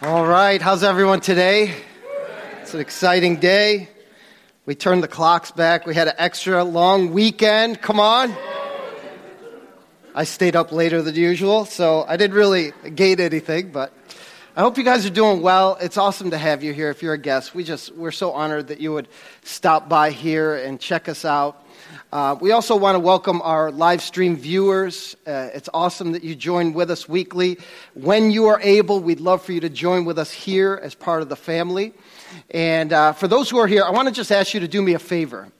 All right, how's everyone today? It's an exciting day. We turned the clocks back. We had an extra long weekend. Come on. I stayed up later than usual, so I didn't really gain anything, but I hope you guys are doing well. It's awesome to have you here if you're a guest. We're so honored that you would stop by here and check us out. We also want to welcome our live stream viewers. It's awesome that you join with us weekly. When you are able, we'd love for you to join with us here as part of the family. And for those who are here, I want to just ask you to do me a favor.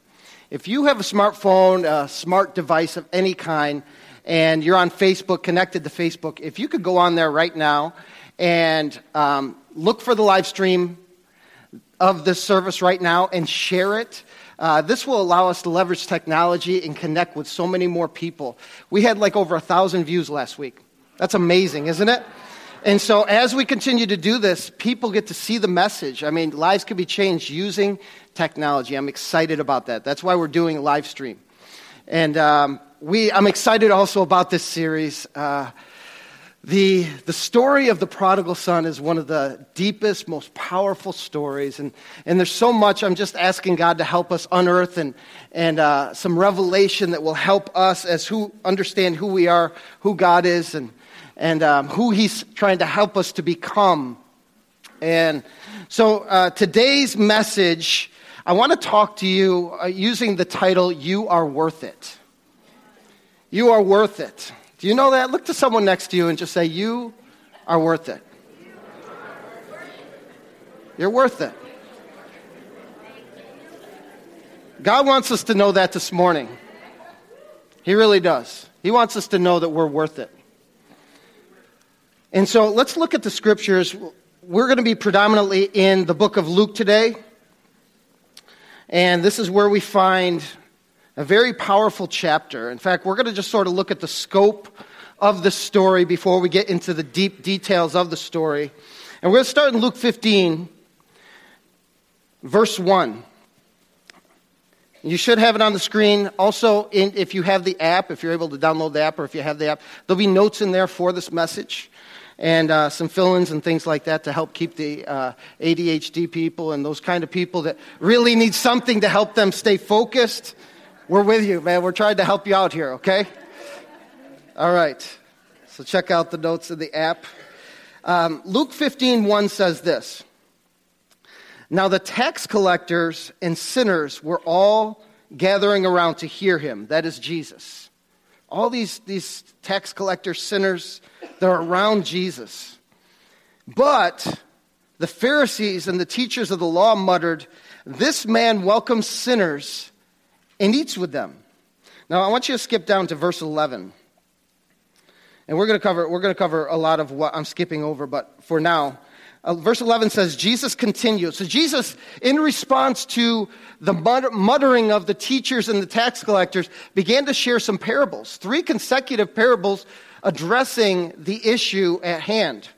If you have a smartphone, a smart device of any kind, and you're on Facebook, connected to Facebook, if you could go on there right now and look for the live stream of this service right now and share it. This will allow us to leverage technology and connect with so many more people. We had like over 1,000 views last week. That's amazing, isn't it? And so as we continue to do this, people get to see the message. I mean, lives can be changed using technology. I'm excited about that. That's why we're doing a live stream. And I'm excited also about this series. The story of the prodigal son is one of the deepest, most powerful stories, and there's so much. I'm just asking God to help us unearth and some revelation that will help us as who understand who we are, who God is, and who He's trying to help us to become. And so today's message, I want to talk to you using the title, "You Are Worth It." You are worth it. Do you know that? Look to someone next to you and just say, you are worth it. You're worth it. God wants us to know that this morning. He really does. He wants us to know that we're worth it. And so let's look at the scriptures. We're going to be predominantly in the book of Luke today. And this is where we find a very powerful chapter. In fact, we're going to just sort of look at the scope of the story before we get into the deep details of the story. And we're going to start in Luke 15, verse 1. You should have it on the screen. Also, if you have the app, if you're able to download the app, or if you have the app, there'll be notes in there for this message and some fill-ins and things like that to help keep the ADHD people and those kind of people that really need something to help them stay focused. We're with you, man. We're trying to help you out here, okay? All right. So check out the notes of the app. Luke 15:1 says this. Now the tax collectors and sinners were all gathering around to hear him. That is Jesus. All these tax collectors, sinners, they're around Jesus. But the Pharisees and the teachers of the law muttered, "This man welcomes sinners and eats with them." Now, I want you to skip down to verse 11. And we're going to cover a lot of what I'm skipping over, but for now, verse 11 says, Jesus continued. So Jesus, in response to the muttering of the teachers and the tax collectors, began to share some parables, 3 consecutive parables addressing the issue at hand.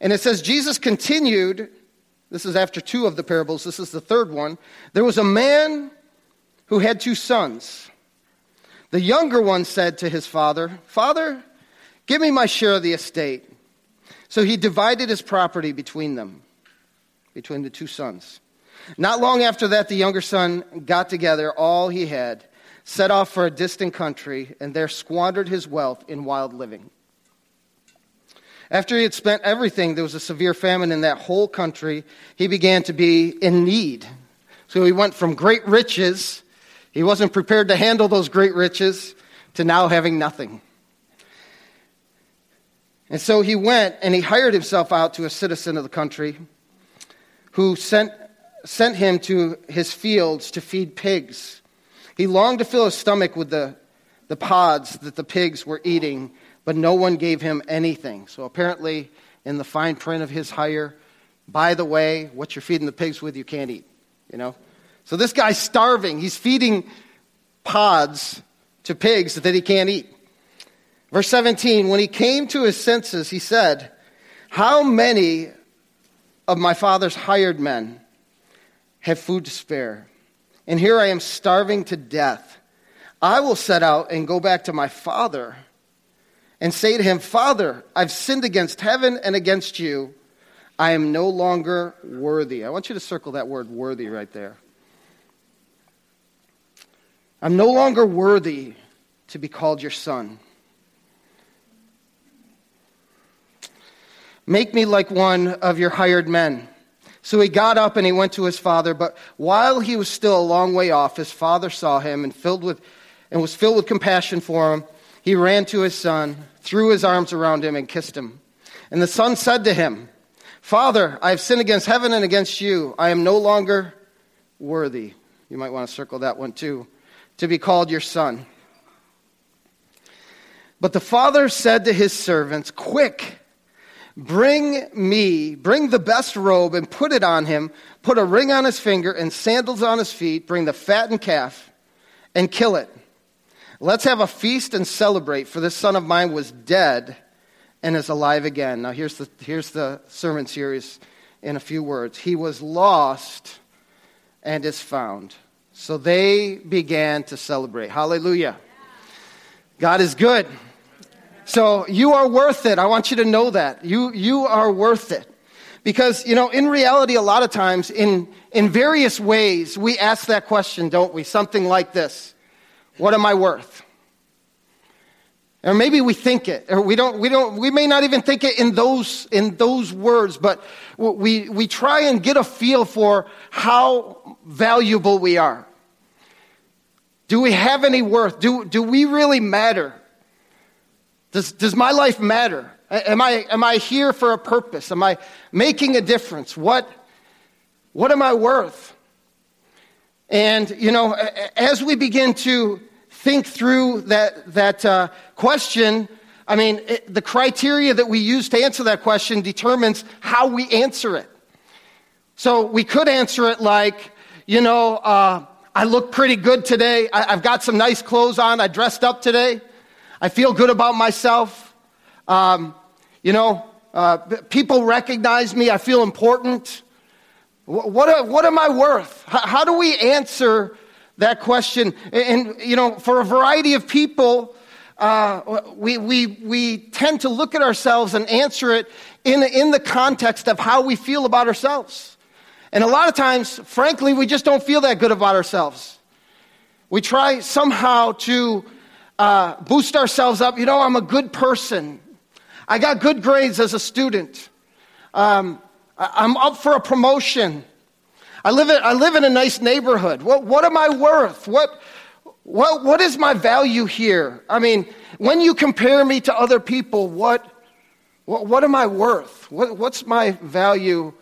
And it says, Jesus continued. This is after 2 of the parables. This is the 3rd one. There was a man who had 2 sons. The younger one said to his father, "Father, give me my share of the estate." So he divided his property between them, between the 2 sons. Not long after that, the younger son got together all he had, set off for a distant country, and there squandered his wealth in wild living. After he had spent everything, there was a severe famine in that whole country. He began to be in need. So he went from great riches. He wasn't prepared to handle those great riches, to now having nothing. And so he went and he hired himself out to a citizen of the country who sent him to his fields to feed pigs. He longed to fill his stomach with the pods that the pigs were eating, but no one gave him anything. So apparently, in the fine print of his hire, by the way, what you're feeding the pigs with, you can't eat, you know? So this guy's starving. He's feeding pods to pigs that he can't eat. Verse 17, when he came to his senses, he said, "How many of my father's hired men have food to spare? And here I am starving to death. I will set out and go back to my father and say to him, 'Father, I've sinned against heaven and against you. I am no longer worthy. I want you to circle that word worthy right there. I'm no longer worthy to be called your son. Make me like one of your hired men. So he got up and he went to his father, but while he was still a long way off, his father saw him and was filled with compassion for him. He ran to his son, threw his arms around him, and kissed him. And the son said to him, Father, I have sinned against heaven and against you. I am no longer worthy. You might want to circle that one too. To be called your son. But the father said to his servants, Quick! Bring the best robe and put it on him, put a ring on his finger and sandals on his feet, bring the fattened calf and kill it. Let's have a feast and celebrate, for this son of mine was dead and is alive again. Now here's the sermon series in a few words. He was lost and is found. So they began to celebrate. Hallelujah. God is good. So you are worth it. I want you to know that. You are worth it. Because, you know, in reality, a lot of times, in various ways, we ask that question, don't we? Something like this. What am I worth? Or maybe we think it. Or we may not even think it in those words, but we try and get a feel for how valuable we are. Do we have any worth? Do we really matter? Does my life matter? Am I here for a purpose? Am I making a difference? What am I worth? And, you know, as we begin to think through that question, I mean, the criteria that we use to answer that question determines how we answer it. So we could answer it like, you know, I look pretty good today. I've got some nice clothes on. I dressed up today. I feel good about myself. People recognize me. I feel important. What am I worth? How do we answer that question? And you know, for a variety of people, we tend to look at ourselves and answer it in the context of how we feel about ourselves. And a lot of times, frankly, we just don't feel that good about ourselves. We try somehow to boost ourselves up. You know, I'm a good person. I got good grades as a student. I'm up for a promotion. I live in a nice neighborhood. What am I worth? What is my value here? I mean, when you compare me to other people, what am I worth? What's my value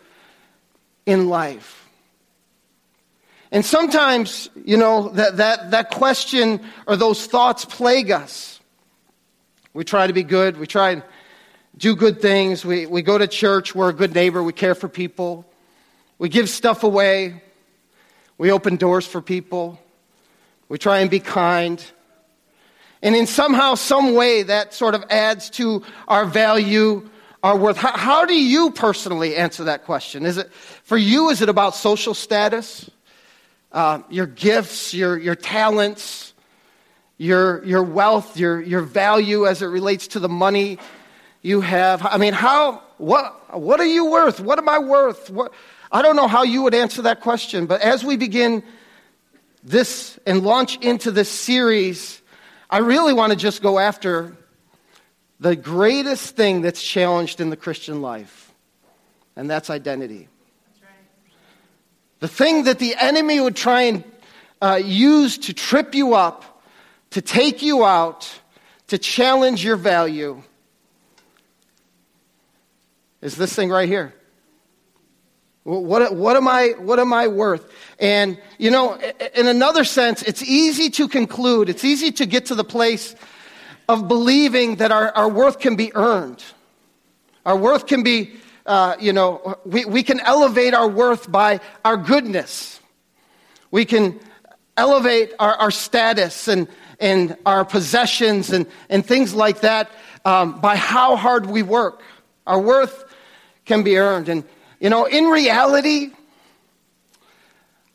in life? And sometimes, you know, that question or those thoughts plague us. We try to be good. We try and do good things. We go to church. We're a good neighbor. We care for people. We give stuff away. We open doors for people. We try and be kind. And in somehow, some way, that sort of adds to our value, our worth. How do you personally answer that question? Is it about social status? Your gifts, your talents, your wealth, your value as it relates to the money you have. I mean, what are you worth? What am I worth? I don't know how you would answer that question, but as we begin this and launch into this series, I really want to just go after the greatest thing that's challenged in the Christian life, and that's identity. The thing that the enemy would try and use to trip you up, to take you out, to challenge your value, is this thing right here. What am I worth? And, you know, in another sense, it's easy to conclude. It's easy to get to the place of believing that our worth can be earned. Our worth can be we can elevate our worth by our goodness. We can elevate our status and our possessions and things like that by how hard we work. Our worth can be earned. And, you know, in reality,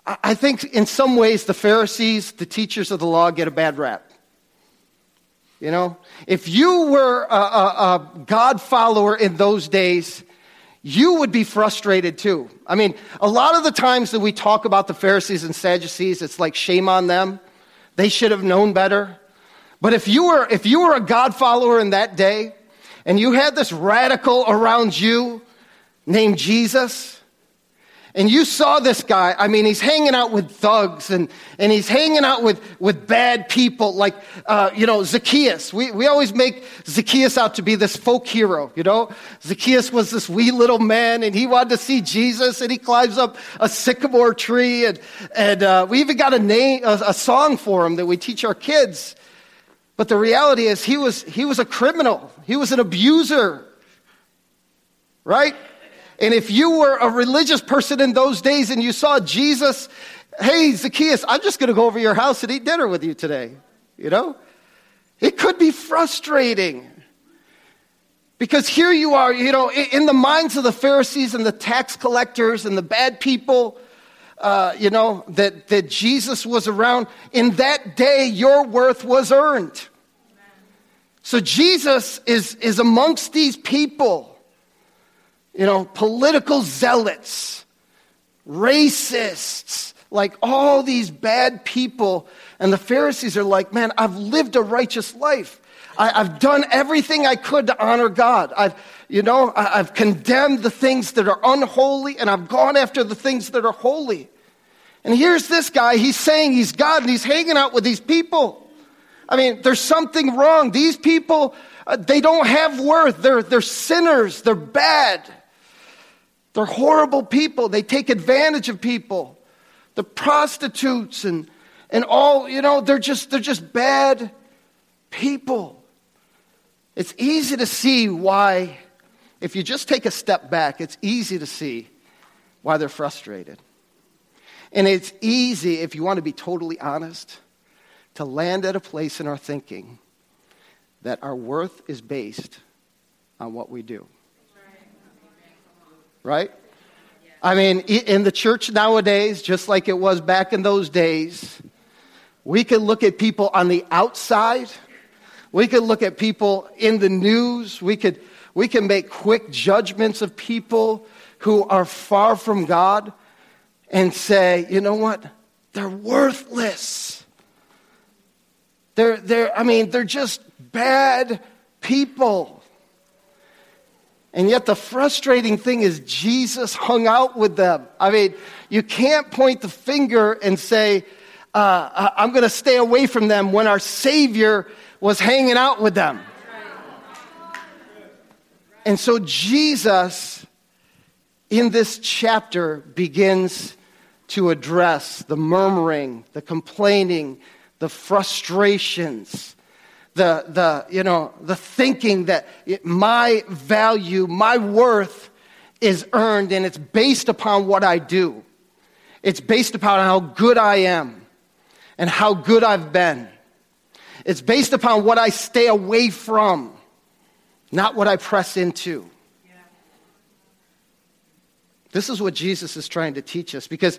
I think in some ways the Pharisees, the teachers of the law, get a bad rap. You know, if you were a God follower in those days, you would be frustrated too. I mean, a lot of the times that we talk about the Pharisees and Sadducees, it's like shame on them. They should have known better. But if you were a God follower in that day, and you had this radical around you named Jesus, and you saw this guy, I mean, he's hanging out with thugs, and he's hanging out with bad people, like, Zacchaeus. We always make Zacchaeus out to be this folk hero, you know? Zacchaeus was this wee little man, and he wanted to see Jesus, and he climbs up a sycamore tree, and we even got a song for him that we teach our kids. But the reality is he was a criminal. He was an abuser, right? And if you were a religious person in those days and you saw Jesus, hey, Zacchaeus, I'm just going to go over to your house and eat dinner with you today, you know? It could be frustrating because here you are, you know, in the minds of the Pharisees and the tax collectors and the bad people, that Jesus was around. In that day, your worth was earned. So Jesus is amongst these people. You know, political zealots, racists, like all these bad people. And the Pharisees are like, man, I've lived a righteous life. I've done everything I could to honor God. I've condemned the things that are unholy, and I've gone after the things that are holy. And here's this guy, he's saying he's God, and he's hanging out with these people. I mean, there's something wrong. These people, they don't have worth. They're sinners. They're bad. They're horrible people. They take advantage of people. The prostitutes and all, you know, they're just bad people. It's easy to see why, if you just take a step back, it's easy to see why they're frustrated. And it's easy, if you want to be totally honest, to land at a place in our thinking that our worth is based on what we do. Right? I mean, in the church nowadays, just like it was back in those days, we can look at people on the outside. We can look at people in the news. We can make quick judgments of people who are far from God and say, you know what? They're worthless. They're just bad people. And yet the frustrating thing is Jesus hung out with them. I mean, you can't point the finger and say, I'm going to stay away from them when our Savior was hanging out with them. And so Jesus, in this chapter, begins to address the murmuring, the complaining, the frustrations, the thinking that my value, my worth is earned and it's based upon what I do. It's based upon how good I am and how good I've been. It's based upon what I stay away from, not what I press into. Yeah. This is what Jesus is trying to teach us, because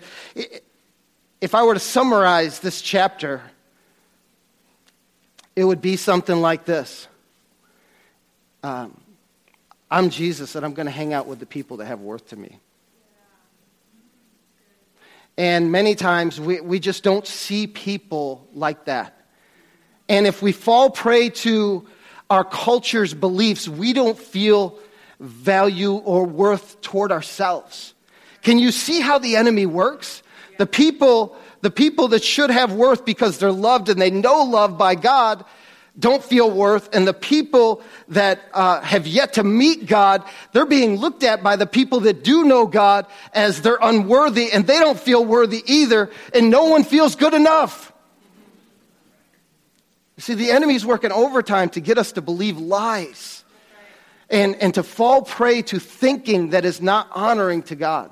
if I were to summarize this chapter, it would be something like this. I'm Jesus, and I'm going to hang out with the people that have worth to me. And many times, we just don't see people like that. And if we fall prey to our culture's beliefs, we don't feel value or worth toward ourselves. Can you see how the enemy works? The people that should have worth because they're loved and they know love by God don't feel worth. And the people that have yet to meet God, they're being looked at by the people that do know God as they're unworthy, and they don't feel worthy either, and no one feels good enough. You see, the enemy's working overtime to get us to believe lies and to fall prey to thinking that is not honoring to God.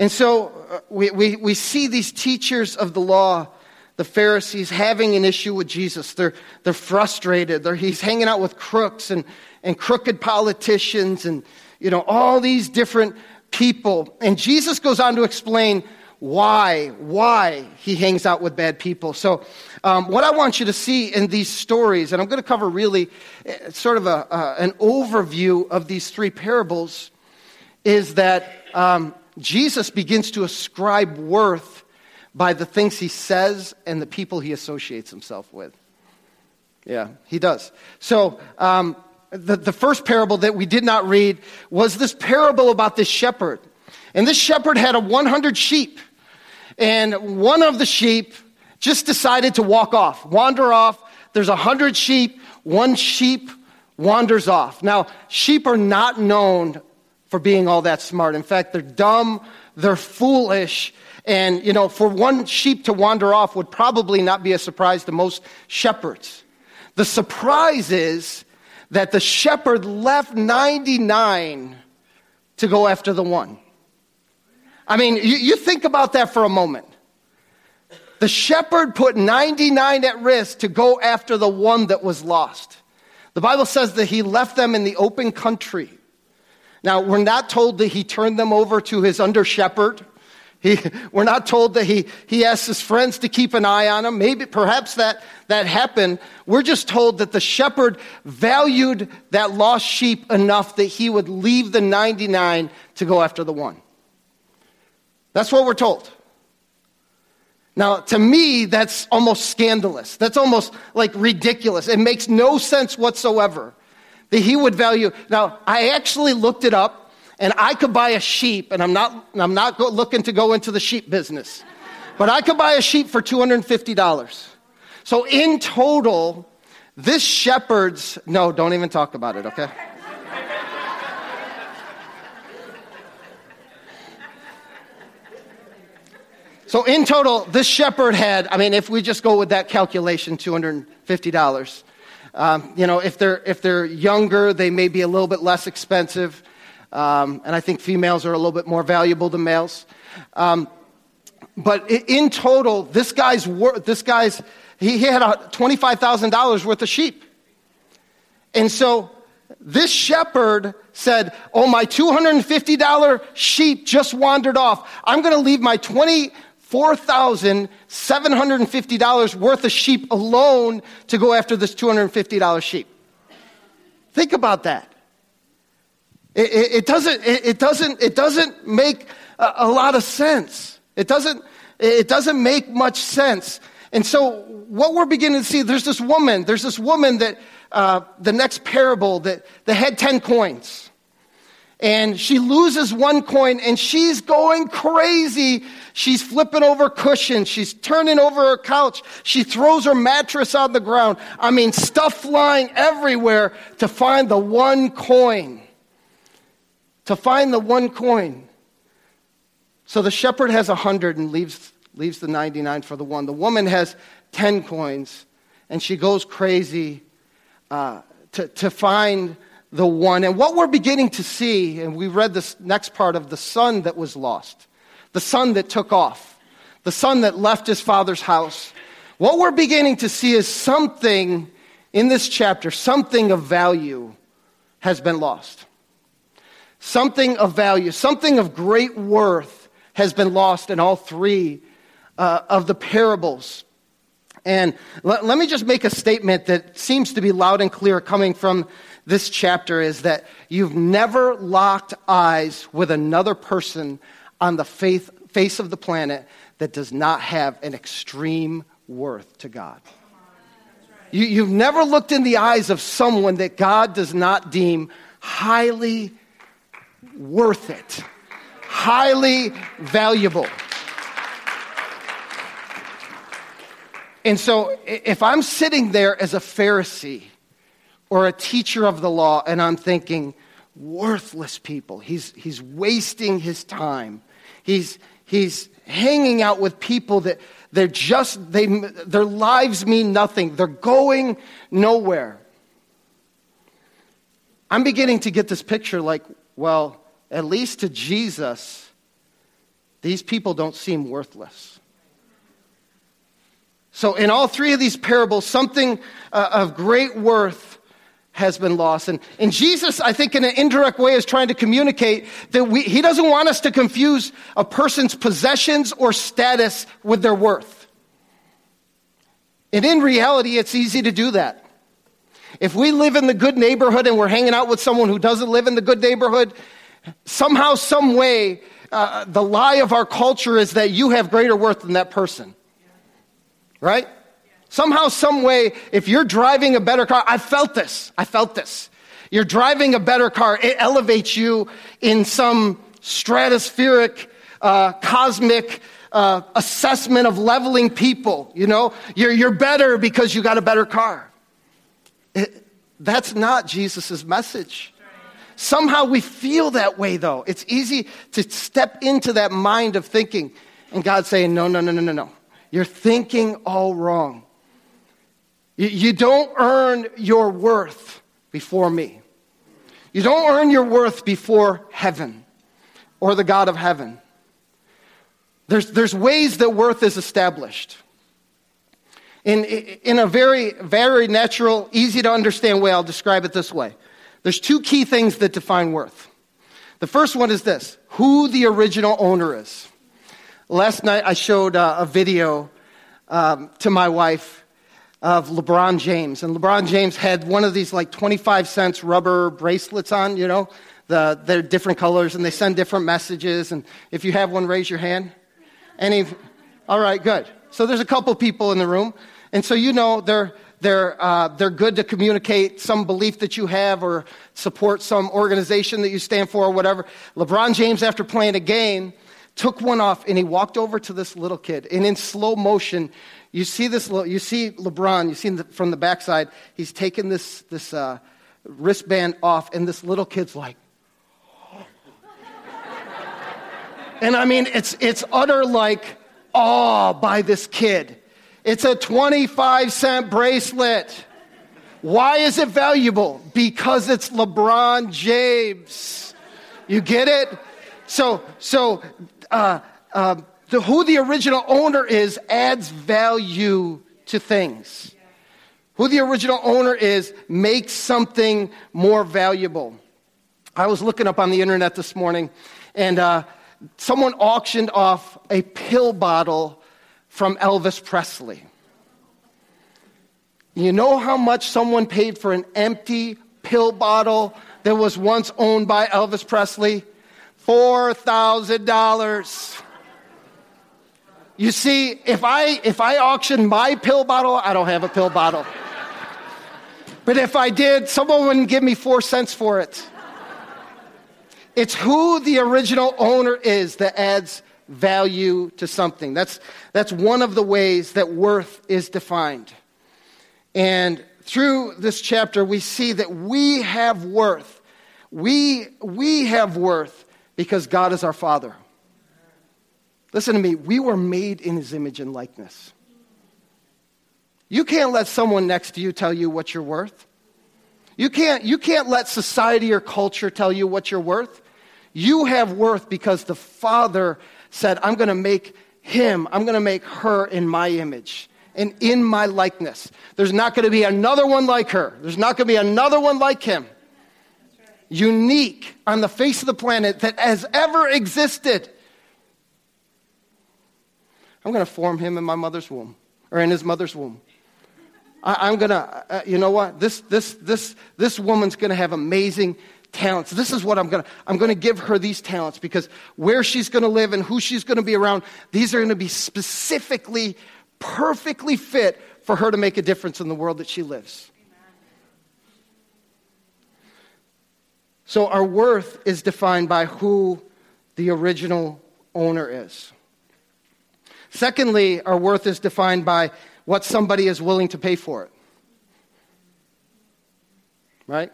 And so we see these teachers of the law, the Pharisees, having an issue with Jesus. They're frustrated. He's hanging out with crooks and crooked politicians and, you know, all these different people. And Jesus goes on to explain why he hangs out with bad people. So what I want you to see in these stories, and I'm going to cover really sort of an overview of these three parables, is that Jesus begins to ascribe worth by the things he says and the people he associates himself with. Yeah, he does. So the first parable that we did not read was this parable about this shepherd. And this shepherd had 100 sheep. And one of the sheep just decided to walk off, wander off. There's 100 sheep. One sheep wanders off. Now, sheep are not known for being all that smart. In fact, they're dumb, they're foolish. And, you know, for one sheep to wander off would probably not be a surprise to most shepherds. The surprise is that the shepherd left 99 to go after the one. I mean, you think about that for a moment. The shepherd put 99 at risk to go after the one that was lost. The Bible says that he left them in the open country. Now, we're not told that he turned them over to his under-shepherd. We're not told that he asked his friends to keep an eye on him. Maybe, perhaps that happened. We're just told that the shepherd valued that lost sheep enough that he would leave the 99 to go after the one. That's what we're told. Now, to me, that's almost scandalous. That's almost like ridiculous. It makes no sense whatsoever that he would value. Now, I actually looked it up, and I could buy a sheep, and I'm not looking to go into the sheep business, but I could buy a sheep for $250. So in total, this shepherd's, no, don't even talk about it, okay? So in total, this shepherd had, I mean, if we just go with that calculation, $250. You know, if they're younger, they may be a little bit less expensive. And I think females are a little bit more valuable than males. But in total, this guy's he had $25,000 worth of sheep. And so this shepherd said, oh, my $250 sheep just wandered off. I'm going to leave my $24,750 worth of sheep alone to go after this $250 sheep. Think about that. It doesn't make a lot of sense. It doesn't make much sense. And so what we're beginning to see, there's this woman that the next parable that had 10 coins. And she loses one coin, and she's going crazy. She's flipping over cushions. She's turning over her couch. She throws her mattress on the ground. I mean, stuff flying everywhere to find the one coin. To find the one coin. So the shepherd has 100 and leaves the 99 for the one. The woman has 10 coins, and she goes crazy to find the one. And what we're beginning to see, and we read this next part of the son that was lost, the son that took off, the son that left his father's house. What we're beginning to see is something in this chapter, something of value has been lost. Something of value, something of great worth has been lost in all three of the parables. And let me just make a statement that seems to be loud and clear coming from this chapter, is that you've never locked eyes with another person on the face of the planet that does not have an extreme worth to God. You've never looked in the eyes of someone that God does not deem highly worth it, highly valuable. And so if I'm sitting there as a Pharisee or a teacher of the law and I'm thinking, worthless people, he's wasting his time. He's hanging out with people that their lives mean nothing. They're going nowhere. I'm beginning to get this picture like, well, at least to Jesus, these people don't seem worthless. So in all three of these parables, something of great worth has been lost. And Jesus, I think in an indirect way, is trying to communicate that he doesn't want us to confuse a person's possessions or status with their worth. And in reality, it's easy to do that. If we live in the good neighborhood and we're hanging out with someone who doesn't live in the good neighborhood, somehow, some way, the lie of our culture is that you have greater worth than that person. Right? Somehow, some way, if you're driving a better car, I felt this. You're driving a better car. It elevates you in some stratospheric, cosmic assessment of leveling people. You know, you're better because you got a better car. That's not Jesus's message. Somehow we feel that way, though. It's easy to step into that mind of thinking, and God's saying, no. You're thinking all wrong. You don't earn your worth before me. You don't earn your worth before heaven or the God of heaven. There's ways that worth is established. In a very, very natural, easy to understand way, I'll describe it this way. There's two key things that define worth. The first one is this: who the original owner is. Last night I showed a video to my wife of LeBron James. And LeBron James had one of these like 25-cent rubber bracelets on, you know. They're different colors and they send different messages. And if you have one, raise your hand. Any? All right, good. So there's a couple people in the room. And so you know they're good to communicate some belief that you have or support some organization that you stand for or whatever. LeBron James, after playing a game, took one off and he walked over to this little kid. And in slow motion, you see LeBron, you see him from the backside, he's taking this wristband off, and this little kid's like, and I mean, it's utter like awe by this kid. It's a 25-cent bracelet. Why is it valuable? Because it's LeBron James. You get it? So who the original owner is adds value to things. Who the original owner is makes something more valuable. I was looking up on the internet this morning, and someone auctioned off a pill bottle from Elvis Presley. You know how much someone paid for an empty pill bottle that was once owned by Elvis Presley? $4,000. You see, if I auctioned my pill bottle, I don't have a pill bottle. But if I did, someone wouldn't give me 4 cents for it. It's who the original owner is that adds value to something. That's one of the ways that worth is defined. And through this chapter, we see that we have worth. We have worth because God is our Father. Listen to me. We were made in His image and likeness. You can't let someone next to you tell you what you're worth. You can't let society or culture tell you what you're worth. You have worth because the Father said, I'm going to make him, I'm going to make her in my image and in my likeness. There's not going to be another one like her. There's not going to be another one like him. That's right. Unique on the face of the planet that has ever existed. I'm going to form him in my mother's womb, or in his mother's womb. I'm going to, you know what? This woman's going to have amazing talents. This is what I'm going to give her these talents, because where she's going to live and who she's going to be around, these are going to be specifically, perfectly fit for her to make a difference in the world that she lives. Amen. So our worth is defined by who the original owner is. Secondly, our worth is defined by what somebody is willing to pay for it. Right?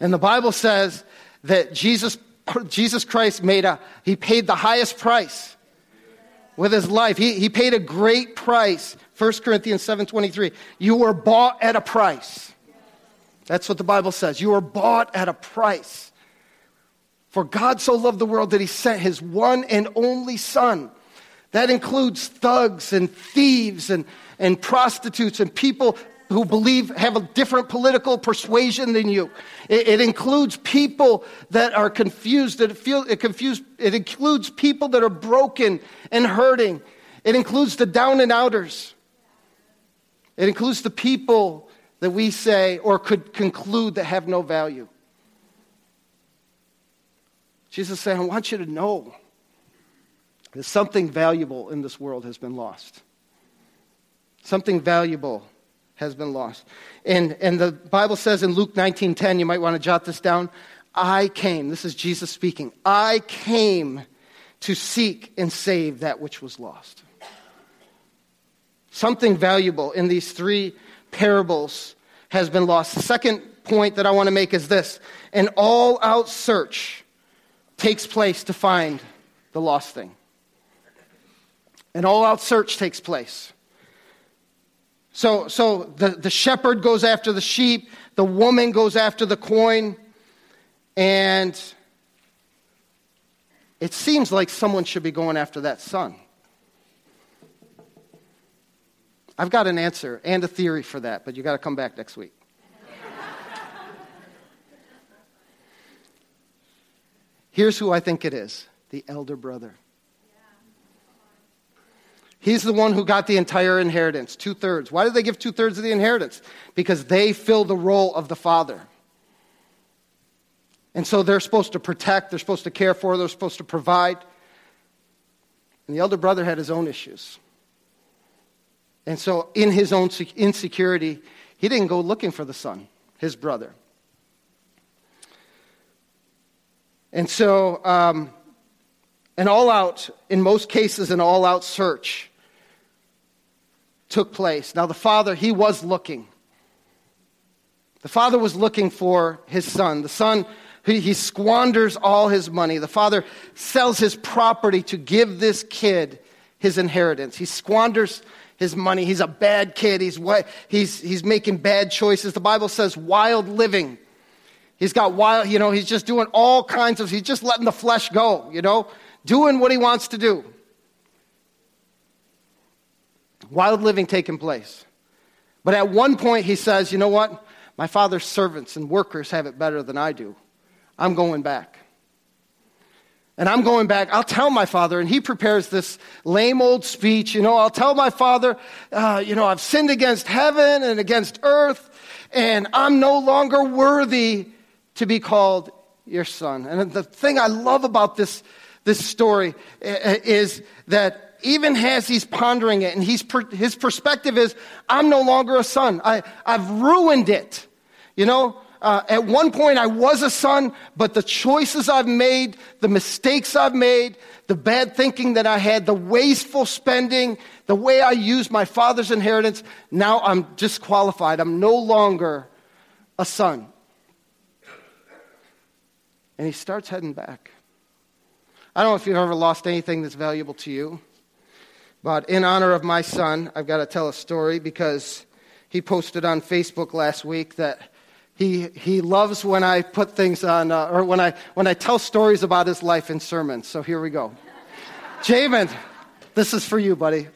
And the Bible says that Jesus Christ he paid the highest price with his life. He paid a great price. 1 Corinthians 7:23. You were bought at a price. That's what the Bible says. You were bought at a price. For God so loved the world that he sent his one and only son. That includes thugs and thieves and prostitutes and people who believe, have a different political persuasion than you. It includes people that are confused, it includes people that are broken and hurting. It includes the down and outers. It includes the people that we say or could conclude that have no value. Jesus is saying, I want you to know that something valuable in this world has been lost. Something valuable has been lost. And the Bible says in Luke 19:10, you might want to jot this down, I came, this is Jesus speaking, I came to seek and save that which was lost. Something valuable in these three parables has been lost. The second point that I want to make is this. An all-out search takes place to find the lost thing. An all-out search takes place. So the shepherd goes after the sheep, the woman goes after the coin, and it seems like someone should be going after that son. I've got an answer and a theory for that, but you got to come back next week. Here's who I think it is, the elder brother. He's the one who got the entire inheritance, 2/3. Why did they give 2/3 of the inheritance? Because they fill the role of the father. And so they're supposed to protect, they're supposed to care for, they're supposed to provide. And the elder brother had his own issues. And so in his own insecurity, he didn't go looking for the son, his brother. And so in most cases, an all-out search took place. Now the father, he was looking. The father was looking for his son. The son, he squanders all his money. The father sells his property to give this kid his inheritance. He squanders his money. He's a bad kid. He's making bad choices. The Bible says wild living. He's got wild, he's just doing all kinds of, he's just letting the flesh go, doing what he wants to do. Wild living taking place. But at one point he says, you know what? My father's servants and workers have it better than I do. I'm going back. And I'm going back. I'll tell my father, and he prepares this lame old speech, I'll tell my father, I've sinned against heaven and against earth, and I'm no longer worthy to be called your son. And the thing I love about this story is that even as he's pondering it, and his perspective is, I'm no longer a son. I've ruined it. At one point I was a son, but the choices I've made, the mistakes I've made, the bad thinking that I had, the wasteful spending, the way I used my father's inheritance, now I'm disqualified. I'm no longer a son. And he starts heading back. I don't know if you've ever lost anything that's valuable to you. But in honor of my son, I've got to tell a story because he posted on Facebook last week that he loves when I put things on, or when I tell stories about his life in sermons. So here we go. Jamin, this is for you, buddy.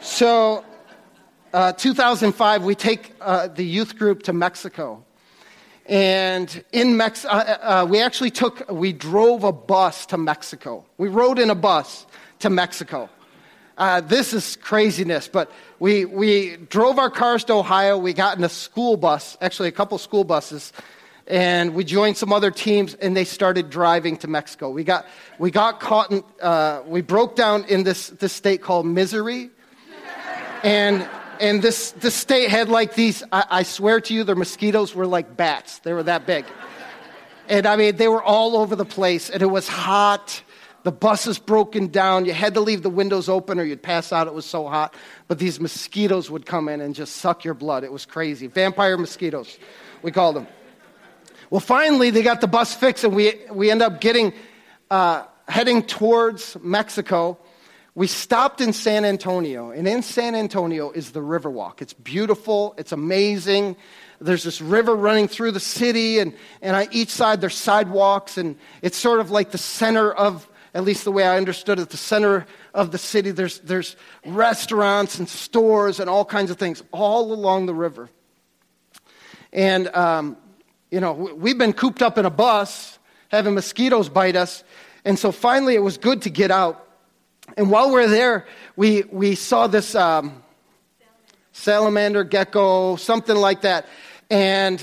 So 2005, we take the youth group to Mexico. And in Mexico, we drove a bus to Mexico. We rode in a bus to Mexico. This is craziness, but we drove our cars to Ohio. We got in a school bus, actually a couple school buses, and we joined some other teams, and they started driving to Mexico. We got caught in, we broke down in this state called Missouri, and this state had like these, I swear to you, their mosquitoes were like bats. They were that big. And I mean, they were all over the place, and it was hot. The bus is broken down. You had to leave the windows open or you'd pass out. It was so hot. But these mosquitoes would come in and just suck your blood. It was crazy. Vampire mosquitoes, we called them. Well, finally, they got the bus fixed, and we end up heading towards Mexico. We stopped in San Antonio, and in San Antonio is the Riverwalk. It's beautiful. It's amazing. There's this river running through the city, and on each side there's sidewalks, and it's sort of like the center of at least the way I understood it, the center of the city. There's restaurants and stores and all kinds of things all along the river. And, we've been cooped up in a bus, having mosquitoes bite us. And so finally it was good to get out. And while we're there, we saw this salamander gecko, something like that. And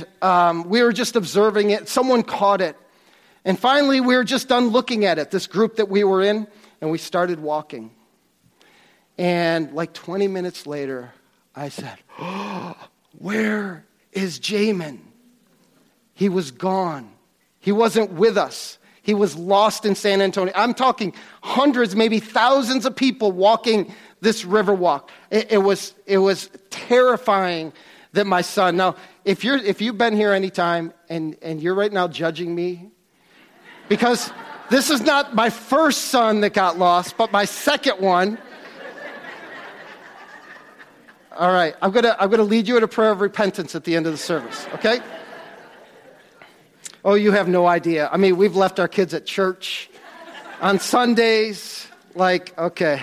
we were just observing it. Someone caught it. And finally, we were just done looking at it, this group that we were in, and we started walking. And like 20 minutes later, I said, "Oh, where is Jamin?" He was gone. He wasn't with us. He was lost in San Antonio. I'm talking hundreds, maybe thousands of people walking this river walk. It was terrifying that my son. Now, if you've been here any time and you're right now judging me, because this is not my first son that got lost, but my second one. All right, I'm gonna lead you in a prayer of repentance at the end of the service, okay? Oh, you have no idea. I mean, we've left our kids at church on Sundays. Like, okay,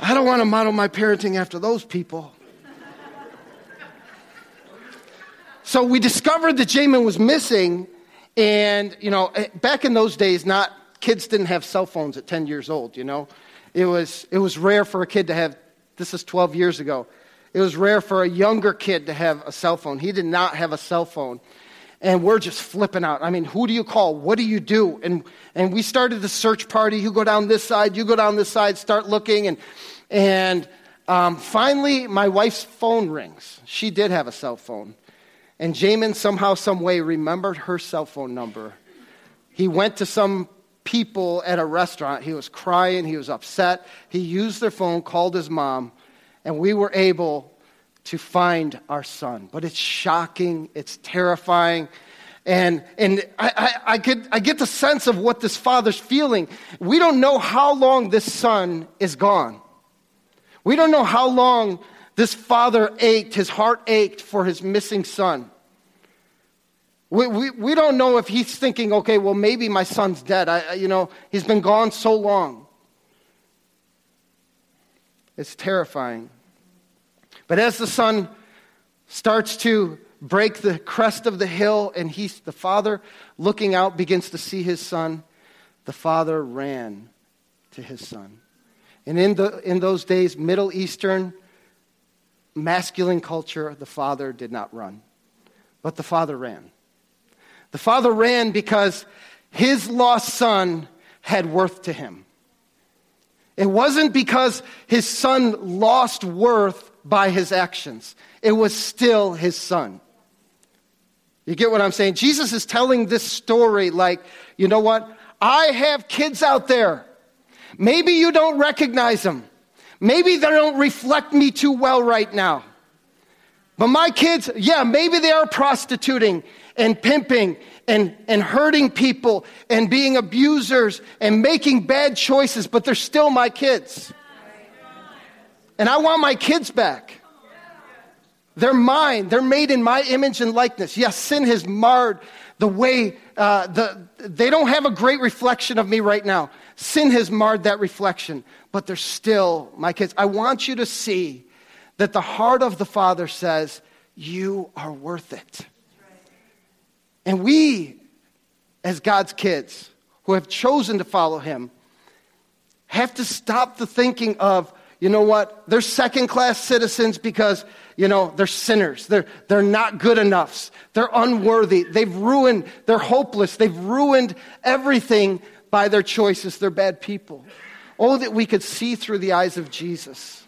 I don't want to model my parenting after those people. So we discovered that Jamin was missing. And, back in those days, kids didn't have cell phones at 10 years old, It was rare for a kid to have, this is 12 years ago, it was rare for a younger kid to have a cell phone. He did not have a cell phone. And we're just flipping out. I mean, who do you call? What do you do? And we started the search party. You go down this side, you go down this side, start looking. And finally, my wife's phone rings. She did have a cell phone. And Jamin somehow, some way remembered her cell phone number. He went to some people at a restaurant. He was crying. He was upset. He used their phone, called his mom, and we were able to find our son. But it's shocking, it's terrifying, and I get the sense of what this father's feeling. We don't know how long this son is gone. We don't know how long this father ached, his heart ached for his missing son. We don't know if he's thinking, okay, well, maybe my son's dead. He's been gone so long. It's terrifying. But as the sun starts to break the crest of the hill and the father, looking out, begins to see his son, the father ran to his son. And in those days, Middle Eastern, masculine culture, the father did not run. But the father ran. The father ran because his lost son had worth to him. It wasn't because his son lost worth by his actions. It was still his son. You get what I'm saying? Jesus is telling this story like, you know what? I have kids out there. Maybe you don't recognize them. Maybe they don't reflect me too well right now. But my kids, yeah, maybe they are prostituting and pimping and hurting people and being abusers and making bad choices, but they're still my kids. And I want my kids back. They're mine. They're made in my image and likeness. Yes, sin has marred the way. They don't have a great reflection of me right now. Sin has marred that reflection. But they're still my kids. I want you to see that the heart of the Father says, you are worth it. And we, as God's kids, who have chosen to follow him, have to stop the thinking of, you know what? They're second-class citizens because, they're sinners. They're not good enough. They're unworthy. They're hopeless. They've ruined everything by their choices. They're bad people. Oh, that we could see through the eyes of Jesus.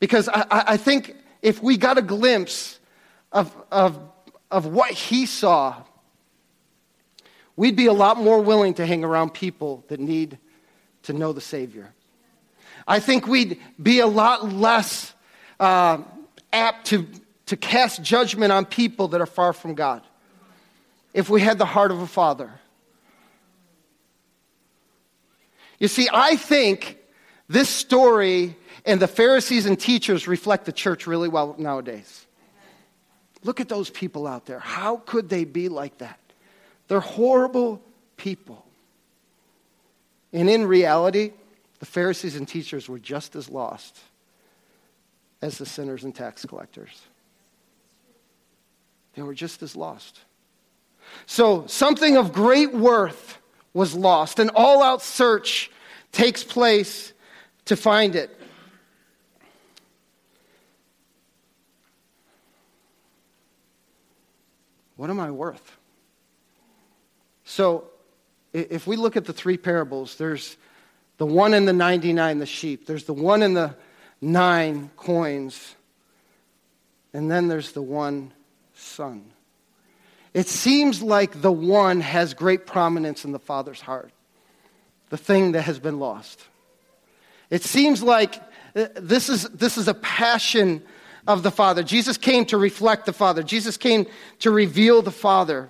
Because I think if we got a glimpse of what he saw, we'd be a lot more willing to hang around people that need to know the Savior. I think we'd be a lot less apt to cast judgment on people that are far from God if we had the heart of a father. You see, I think this story and the Pharisees and teachers reflect the church really well nowadays. Look at those people out there. How could they be like that? They're horrible people. And in reality, the Pharisees and teachers were just as lost as the sinners and tax collectors. They were just as lost. So something of great worth was lost. An all-out search takes place to find it. What am I worth? So if we look at the three parables, there's the one in the 99, the sheep. There's the one in the 9 coins. And then there's the one son. It seems like the one has great prominence in the Father's heart, the thing that has been lost. It seems like this is a passion of the Father. Jesus came to reflect the Father. Jesus came to reveal the Father.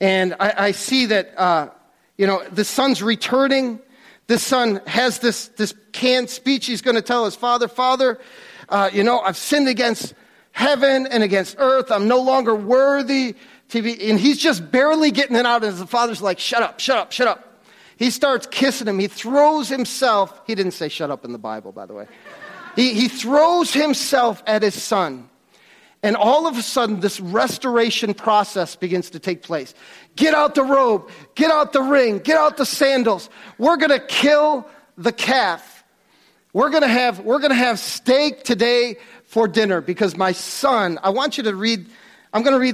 And I see that, the son's returning. This son has this canned speech. He's going to tell his father, Father, I've sinned against heaven and against earth. I'm no longer worthy to be. And he's just barely getting it out. And the father's like, shut up, shut up, shut up. He starts kissing him. He throws himself. He didn't say shut up in the Bible, by the way. He throws himself at his son. And all of a sudden, this restoration process begins to take place. Get out the robe. Get out the ring. Get out the sandals. We're going to kill the calf. We're going to have steak today for dinner, because my son, I'm going to read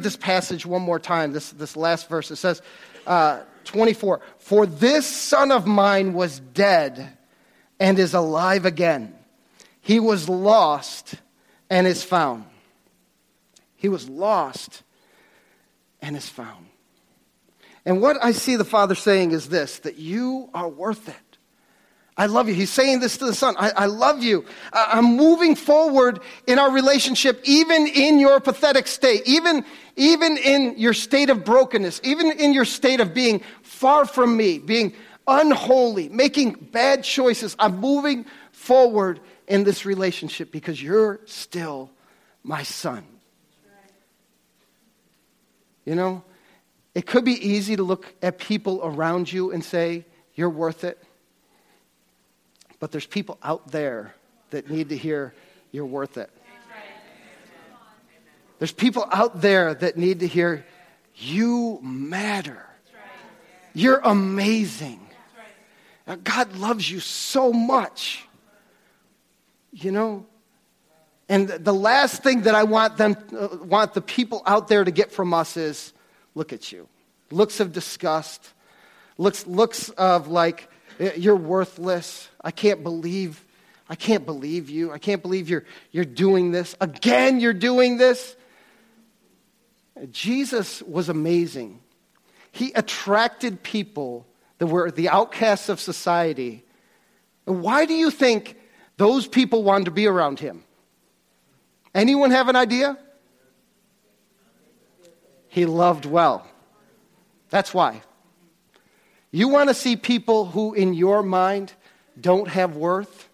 this passage one more time, this last verse. It says, 24, for this son of mine was dead and is alive again. He was lost and is found. He was lost and is found. And what I see the Father saying is this, that you are worth it. I love you. He's saying this to the son. I love you. I'm moving forward in our relationship, even in your pathetic state, even in your state of brokenness, even in your state of being far from me, being unholy, making bad choices. I'm moving forward in this relationship because you're still my son. You know, it could be easy to look at people around you and say, you're worth it. But there's people out there that need to hear, you're worth it. There's people out there that need to hear, you matter. You're amazing. God loves you so much. You know? And the last thing that I want the people out there to get from us is, look at you. Looks of disgust. Looks of like, you're worthless. I can't believe you. I can't believe you're doing this. Again, you're doing this. Jesus was amazing. He attracted people that were the outcasts of society. Why do you think those people wanted to be around him? Anyone have an idea? He loved well. That's why. You want to see people who in your mind don't have worth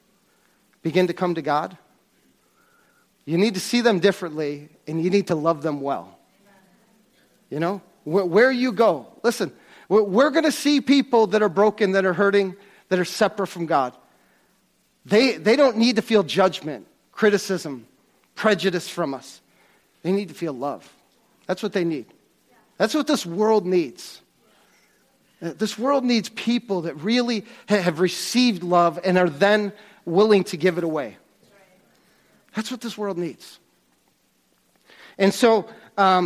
begin to come to God? You need to see them differently, and you need to love them well. You know, where you go. Listen, we're going to see people that are broken, that are hurting, that are separate from God. They don't need to feel judgment, criticism, prejudice from us. They need to feel love. That's what they need. That's what this world needs. This world needs people that really have received love and are then willing to give it away. That's what this world needs. And so, I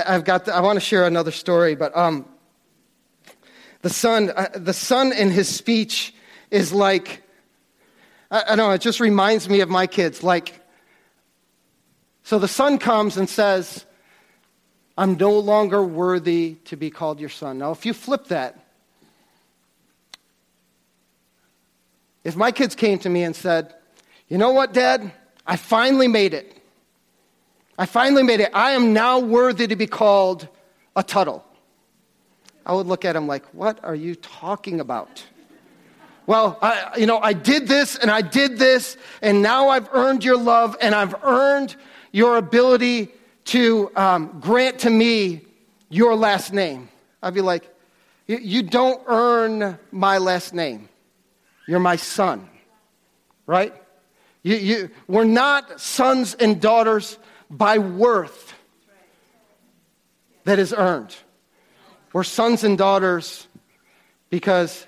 want to share another story, but the son in his speech is like, I don't know, it just reminds me of my kids. Like, so the son comes and says, I'm no longer worthy to be called your son. Now, if you flip that, if my kids came to me and said, you know what, Dad? I finally made it. I am now worthy to be called a Tuttle. I would look at him like, what are you talking about? Well, I did this and I did this, and now I've earned your love and I've earned your ability to grant to me your last name. I'd be like, you don't earn my last name. You're my son, right? We're not sons and daughters by worth that is earned. We're sons and daughters because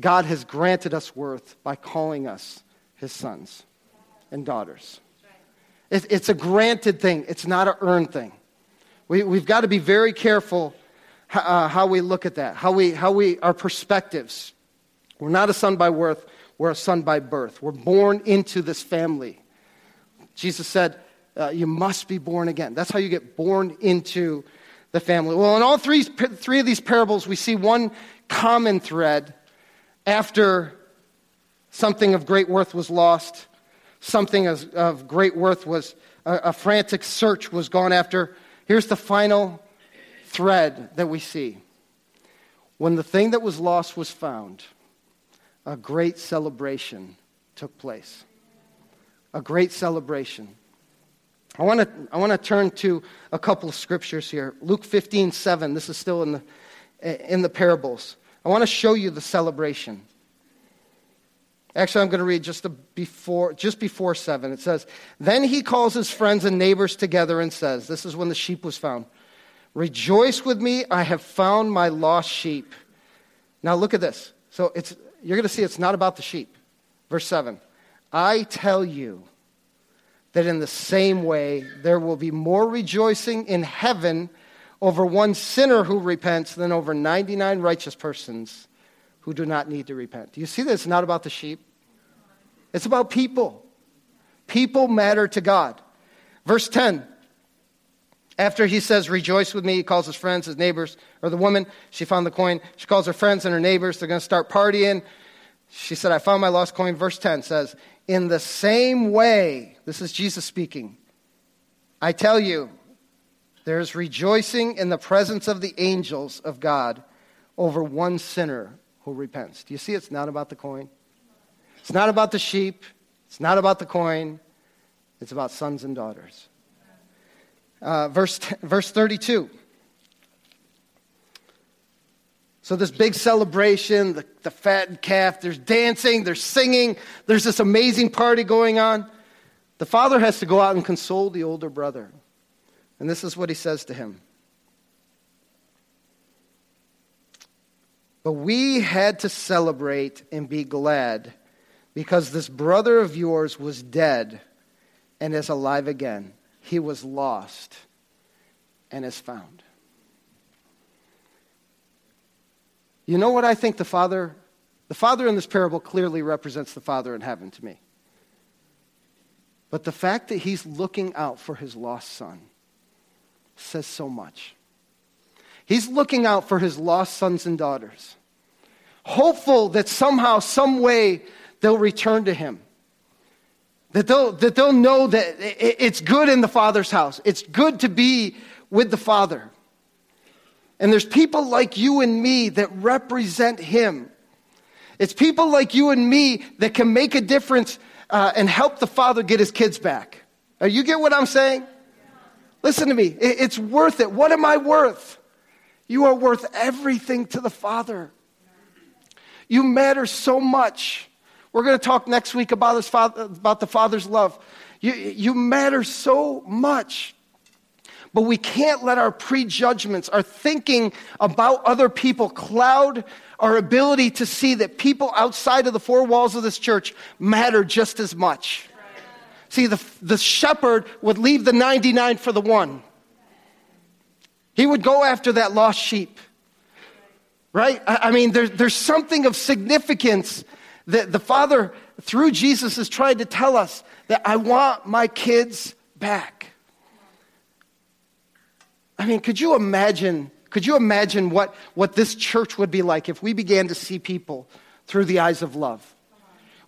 God has granted us worth by calling us his sons and daughters. It's a granted thing. It's not an earned thing. We've got to be very careful how we look at that, how we our perspectives. We're not a son by worth. We're a son by birth. We're born into this family. Jesus said, you must be born again. That's how you get born into the family. Well, in all three of these parables, we see one common thread. After something of great worth was lost, something of great worth was, a frantic search was gone after. Here's the final thread that we see. When the thing that was lost was found, a great celebration took place. A great celebration. I want to turn to a couple of scriptures here. Luke 15:7. This is still in the parables. I want to show you the celebration. Actually, I'm going to read just before 7. It says, "Then he calls his friends and neighbors together and says," this is when the sheep was found, "Rejoice with me, I have found my lost sheep." Now look at this. So you're going to see it's not about the sheep. Verse 7. "I tell you that in the same way there will be more rejoicing in heaven over one sinner who repents than over 99 righteous persons who do not need to repent." Do you see that it's not about the sheep? It's about people. People matter to God. Verse 10. After he says, "Rejoice with me," he calls his friends, his neighbors, or the woman. She found the coin. She calls her friends and her neighbors. They're going to start partying. She said, "I found my lost coin." Verse 10 says, "In the same way," this is Jesus speaking, "I tell you, there's rejoicing in the presence of the angels of God over one sinner who repents." Do you see it's not about the coin? It's not about the sheep. It's not about the coin. It's about sons and daughters. Verse 32. So this big celebration, the fattened calf, there's dancing, there's singing, there's this amazing party going on. The father has to go out and console the older brother. And this is what he says to him. "But we had to celebrate and be glad because this brother of yours was dead and is alive again. He was lost and is found." You know what I think the father in this parable clearly represents the Father in heaven to me. But the fact that he's looking out for his lost son says so much. He's looking out for his lost sons and daughters, hopeful that somehow, some way, they'll return to him. That they'll know that it's good in the Father's house. It's good to be with the Father. And there's people like you and me that represent him. It's people like you and me that can make a difference and help the Father get his kids back. You get what I'm saying? Listen to me. It's worth it. What am I worth? You are worth everything to the Father. You matter so much. We're going to talk next week about the Father's love. You matter so much. But we can't let our prejudgments, our thinking about other people, cloud our ability to see that people outside of the four walls of this church matter just as much. See, the shepherd would leave the 99 for the one. He would go after that lost sheep, right? I mean, there's something of significance that the Father, through Jesus, is trying to tell us that I want my kids back. I mean, could you imagine what this church would be like if we began to see people through the eyes of love?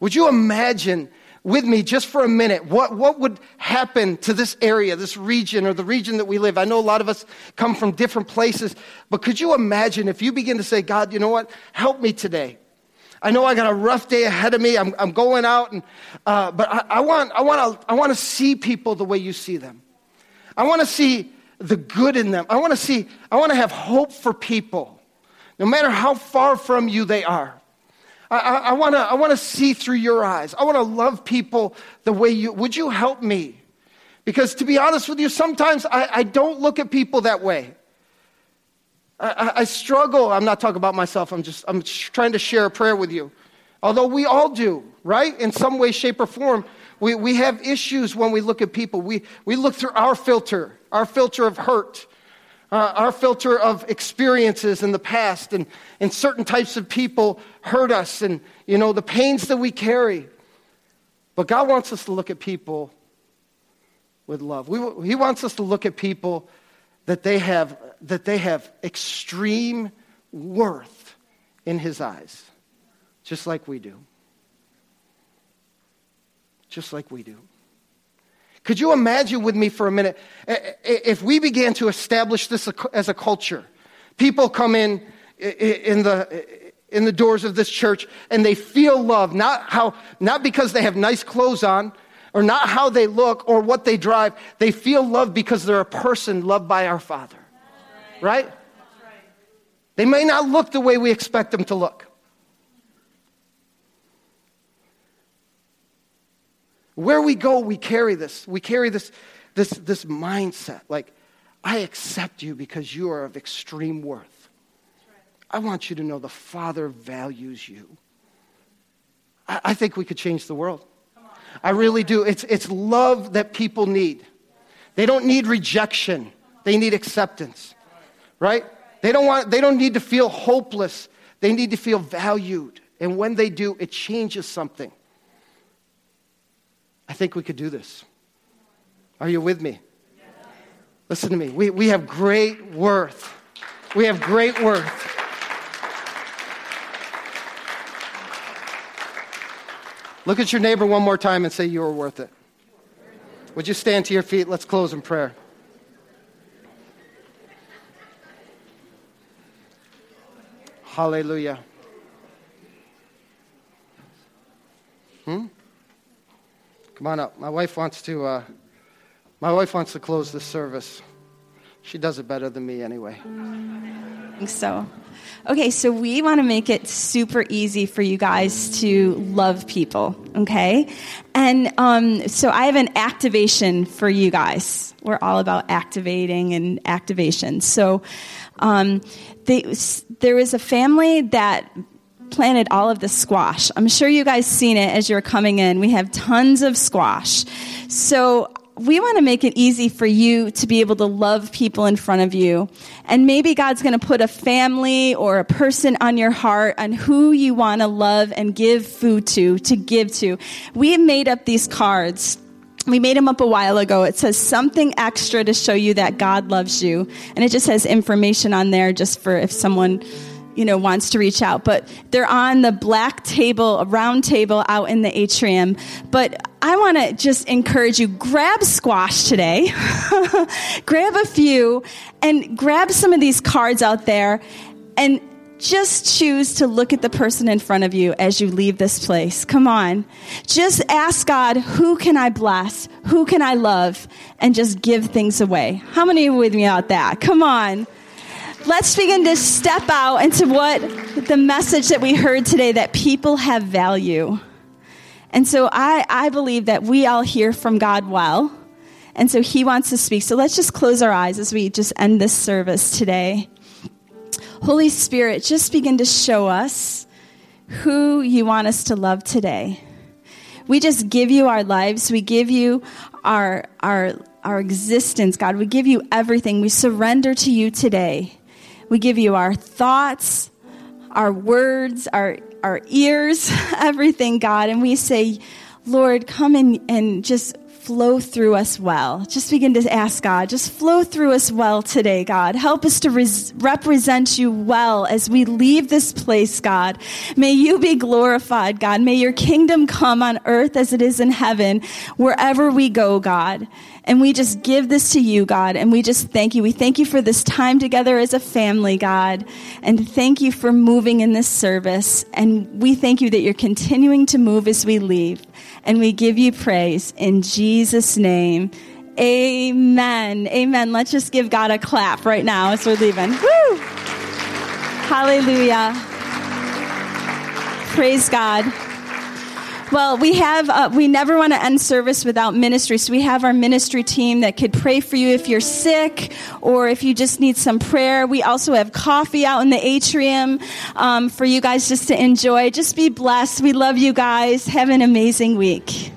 Would you imagine, with me just for a minute, what would happen to this area, this region, or the region that we live? I know a lot of us come from different places, but could you imagine if you begin to say, "God, you know what? Help me today. I know I got a rough day ahead of me. I'm going out, and but I want to see people the way you see them. I want to see the good in them. I want to have hope for people, no matter how far from you they are. I want to see through your eyes. I want to love people the way you, would you help me? Because to be honest with you, sometimes I don't look at people that way. I struggle. I'm not talking about myself. I'm trying to share a prayer with you. Although we all do, right? In some way, shape, or form, we have issues when we look at people. We look through our filter of hurt, our filter of experiences in the past, and certain types of people hurt us, and you know the pains that we carry. But God wants us to look at people with love. He wants us to look at people that they have extreme worth in His eyes, just like we do. Just like we do. Could you imagine with me for a minute if we began to establish this as a culture? People come in the doors of this church and they feel love, not because they have nice clothes on, or not how they look or what they drive. They feel love because they're a person loved by our Father. Right? Right? They may not look the way we expect them to look. Where we go, we carry this. We carry this mindset. Like, I accept you because you are of extreme worth. I want you to know the Father values you. I think we could change the world. I really do. It's love that people need. They don't need rejection. They need acceptance. Right? They don't need to feel hopeless. They need to feel valued. And when they do, it changes something. I think we could do this. Are you with me? Listen to me. We have great worth. We have great worth. Look at your neighbor one more time and say, you are worth it. Would you stand to your feet? Let's close in prayer. Hallelujah. Come on up. My wife wants to close this service. She does it better than me anyway. I think so. Okay, so we want to make it super easy for you guys to love people, okay? And so I have an activation for you guys. We're all about activating and activation. So there was a family that planted all of the squash. I'm sure you guys seen it as you're coming in. We have tons of squash. So we want to make it easy for you to be able to love people in front of you. And maybe God's going to put a family or a person on your heart on who you want to love and give food to give to. We made up these cards. We made them up a while ago. It says something extra to show you that God loves you. And it just has information on there just for if someone, you know, wants to reach out. But they're on the black table, a round table out in the atrium. But I want to just encourage you, grab squash today, grab a few, and grab some of these cards out there, and just choose to look at the person in front of you as you leave this place. Come on. Just ask God, who can I bless? Who can I love? And just give things away. How many are with me out there? Come on. Let's begin to step out into what the message that we heard today, that people have value. And so I believe that we all hear from God well. And so He wants to speak. So let's just close our eyes as we just end this service today. Holy Spirit, just begin to show us who You want us to love today. We just give You our lives. We give You our existence, God. We give You everything. We surrender to You today. We give You our thoughts, our words, our ears, everything, God. And we say, Lord, come in and just flow through us well. Just begin to ask God, just flow through us well today, God. Help us to represent You well as we leave this place, God. May You be glorified, God. May Your kingdom come on earth as it is in heaven, wherever we go, God. And we just give this to You, God, and we just thank You. We thank You for this time together as a family, God, and thank You for moving in this service. And we thank You that You're continuing to move as we leave. And we give You praise in Jesus' name. Amen. Amen. Let's just give God a clap right now as we're leaving. Woo! Hallelujah. Praise God. Well, we have, we never want to end service without ministry. So we have our ministry team that could pray for you if you're sick or if you just need some prayer. We also have coffee out in the atrium for you guys just to enjoy. Just be blessed. We love you guys. Have an amazing week.